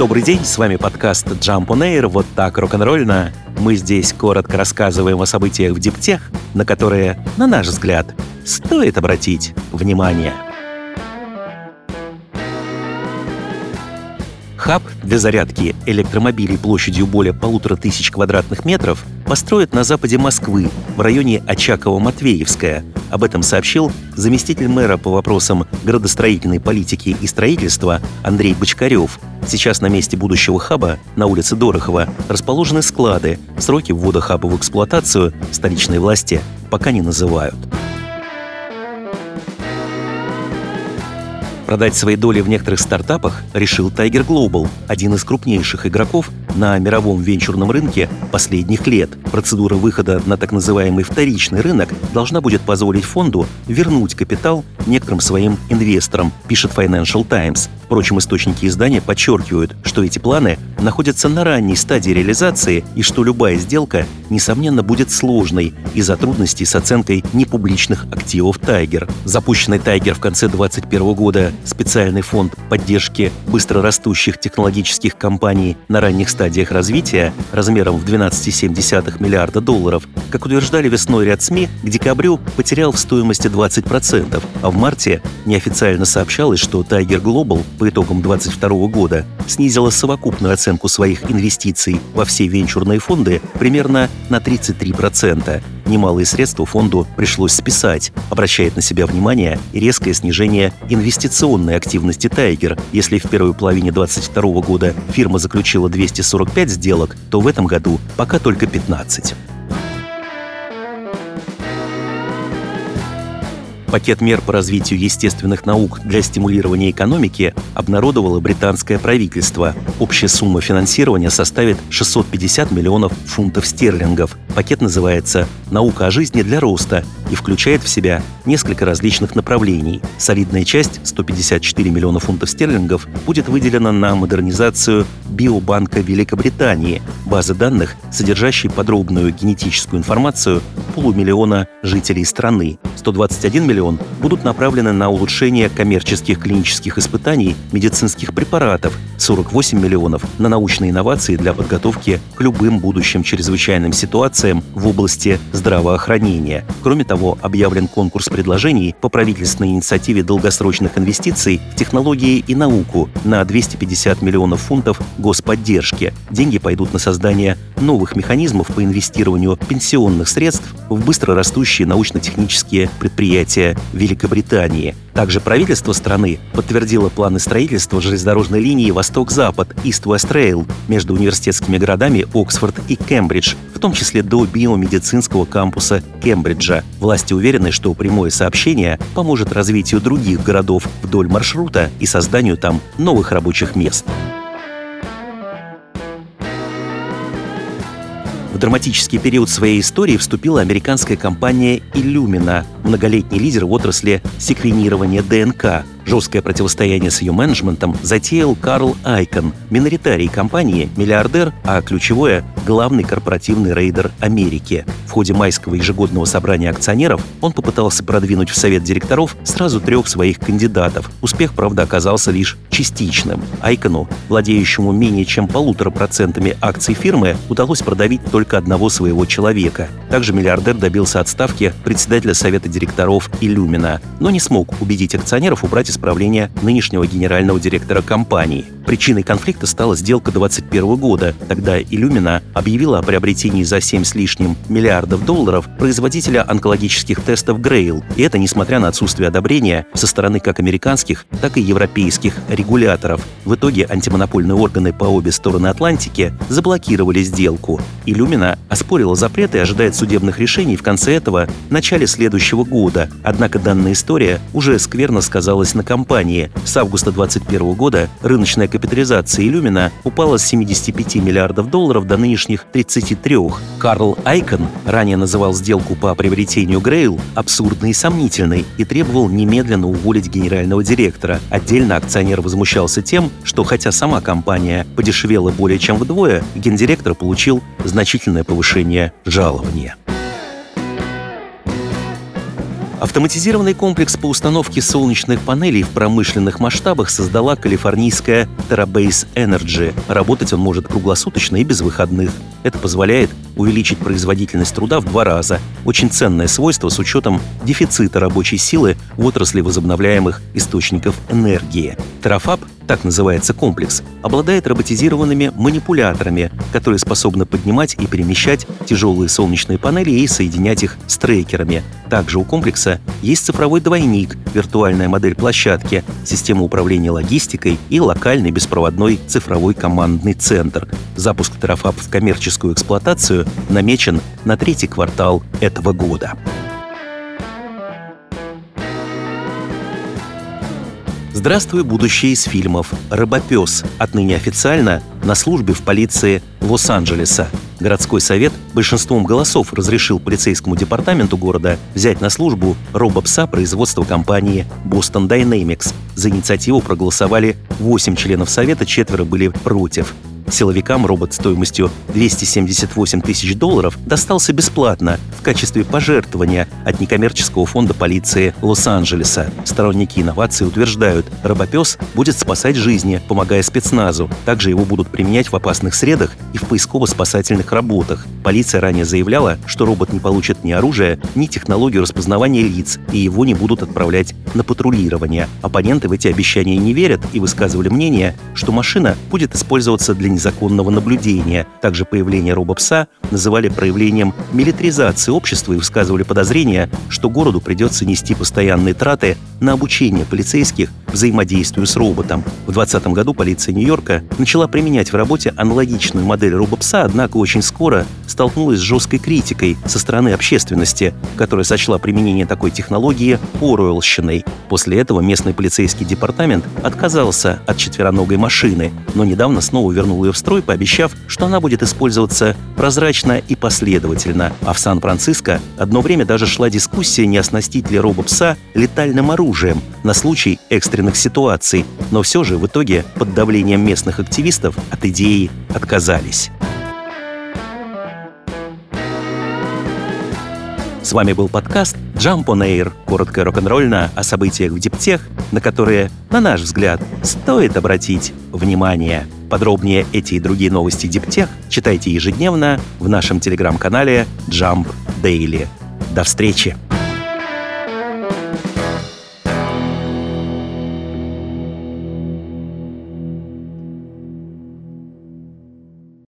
Добрый день, с вами подкаст Jump on Air, вот так рок-н-ролльно. Мы здесь коротко рассказываем о событиях в диптех, на которые, на наш взгляд, стоит обратить внимание. Хаб для зарядки электромобилей площадью более 1500 квадратных метров построят на западе Москвы, в районе Очаково-Матвеевское. Об этом сообщил заместитель мэра по вопросам градостроительной политики и строительства Андрей Бочкарев. Сейчас на месте будущего хаба, на улице Дорохова, расположены склады. Сроки ввода хаба в эксплуатацию столичные власти пока не называют. Продать свои доли в некоторых стартапах решил Tiger Global, один из крупнейших игроков на мировом венчурном рынке последних лет. Процедура выхода на так называемый вторичный рынок должна будет позволить фонду вернуть капитал некоторым своим инвесторам, пишет Financial Times. Впрочем, источники издания подчеркивают, что эти планы находятся на ранней стадии реализации и что любая сделка, несомненно, будет сложной из-за трудностей с оценкой непубличных активов Tiger. Запущенный Tiger в конце 2021 года специальный фонд поддержки быстрорастущих технологических компаний на ранних стадиях развития размером в $12,7 миллиарда, как утверждали весной ряд СМИ, к декабрю потерял в стоимости 20%, а в марте неофициально сообщалось, что Tiger Global по итогам 2022 года снизила совокупную оценку своих инвестиций во все венчурные фонды примерно на 33%. Немалые средства фонду пришлось списать, обращает на себя внимание и резкое снижение инвестиционной активности Tiger. Если в первой половине 2022 года фирма заключила 245 сделок, то в этом году пока только 15. Пакет мер по развитию естественных наук для стимулирования экономики обнародовало британское правительство. Общая сумма финансирования составит 650 миллионов фунтов стерлингов. Пакет называется «Наука о жизни для роста» и включает в себя несколько различных направлений. Солидная часть, 154 миллиона фунтов стерлингов, будет выделена на модернизацию Биобанка Великобритании, базы данных, содержащей подробную генетическую информацию полумиллиона жителей страны. 121 миллион будут направлены на улучшение коммерческих клинических испытаний медицинских препаратов, 48 миллионов на научные инновации для подготовки к любым будущим чрезвычайным ситуациям в области здравоохранения. Кроме того, объявлен конкурс предложений по правительственной инициативе долгосрочных инвестиций в технологии и науку на 250 миллионов фунтов господдержки. Деньги пойдут на создание новых механизмов по инвестированию пенсионных средств в быстрорастущие научно-технические предприятия Великобритании. Также правительство страны подтвердило планы строительства железнодорожной линии Восток-Запад East-West Rail между университетскими городами Оксфорд и Кембридж, в том числе до биомедицинского кампуса Кембриджа. Власти уверены, что прямое сообщение поможет развитию других городов вдоль маршрута и созданию там новых рабочих мест. В драматический период своей истории вступила американская компания Illumina, многолетний лидер в отрасли секвенирования ДНК. Жесткое противостояние с ее менеджментом затеял Карл Айкон, миноритарий компании, миллиардер, а ключевое – главный корпоративный рейдер Америки. В ходе майского ежегодного собрания акционеров он попытался продвинуть в совет директоров сразу 3 своих кандидатов. Успех, правда, оказался лишь частичным. Айкону, владеющему менее чем 1,5% акций фирмы, удалось продавить только одного своего человека. Также миллиардер добился отставки председателя совета директоров Illumina, но не смог убедить акционеров убрать из правления нынешнего генерального директора компании. Причиной конфликта стала сделка 2021 года. Тогда Illumina объявила о приобретении за 7 с лишним миллиардов долларов производителя онкологических тестов Grail. И это несмотря на отсутствие одобрения со стороны как американских, так и европейских регуляторов. В итоге антимонопольные органы по обе стороны Атлантики заблокировали сделку. Illumina оспорила запрет и ожидает судебных решений в конце этого, начале следующего года. Однако данная история уже скверно сказалась на компании. С августа 2021 года рыночная капитализация Illumina упала с $75 миллиардов до нынешних 33. Карл Айкон ранее называл сделку по приобретению Grail абсурдной и сомнительной и требовал немедленно уволить генерального директора. Отдельно акционер возмущался тем, что хотя сама компания подешевела более чем вдвое, гендиректор получил значительное повышение жалования. Автоматизированный комплекс по установке солнечных панелей в промышленных масштабах создала калифорнийская Terabase Energy. Работать он может круглосуточно и без выходных. Это позволяет увеличить производительность труда в 2 раза. Очень ценное свойство с учетом дефицита рабочей силы в отрасли возобновляемых источников энергии. Трафаб, так называется комплекс, обладает роботизированными манипуляторами, которые способны поднимать и перемещать тяжелые солнечные панели и соединять их с трекерами. Также у комплекса есть цифровой двойник, виртуальная модель площадки, система управления логистикой и локальный беспроводной цифровой командный центр. Запуск Трафаб в коммерческую эксплуатацию намечен на 3-й квартал этого года. Здравствуй, будущее из фильмов. «Робопес» отныне официально на службе в полиции Лос-Анджелеса. Городской совет большинством голосов разрешил полицейскому департаменту города взять на службу робопса производства компании Boston Dynamics. За инициативу проголосовали 8 членов совета, 4 были против. Силовикам робот стоимостью $278 тысяч достался бесплатно в качестве пожертвования от некоммерческого фонда полиции Лос-Анджелеса. Сторонники инноваций утверждают, робопес будет спасать жизни, помогая спецназу. Также его будут применять в опасных средах и в поисково-спасательных работах. Полиция ранее заявляла, что робот не получит ни оружие, ни технологию распознавания лиц, и его не будут отправлять на патрулирование. Оппоненты в эти обещания не верят и высказывали мнение, что машина будет использоваться для незаконного наблюдения. Также появление робопса называли проявлением милитаризации общества и высказывали подозрения, что городу придется нести постоянные траты на обучение полицейских взаимодействию с роботом. В 2020 году полиция Нью-Йорка начала применять в работе аналогичную модель робопса, однако очень скоро столкнулась с жесткой критикой со стороны общественности, которая сочла применение такой технологии оруэллщиной. После этого местный полицейский департамент отказался от четвероногой машины, но недавно снова вернул ее в строй, пообещав, что она будет использоваться прозрачно и последовательно. А в Сан-Франциско одно время даже шла дискуссия, не оснастить ли робопса летальным оружием на случай экстренных ситуаций, но все же в итоге под давлением местных активистов от идеи отказались. С вами был подкаст Jump on Air. Коротко и рок-н-рольно о событиях в диптех, на которые, на наш взгляд, стоит обратить внимание. Подробнее эти и другие новости диптех читайте ежедневно в нашем телеграм-канале Jump Daily. До встречи!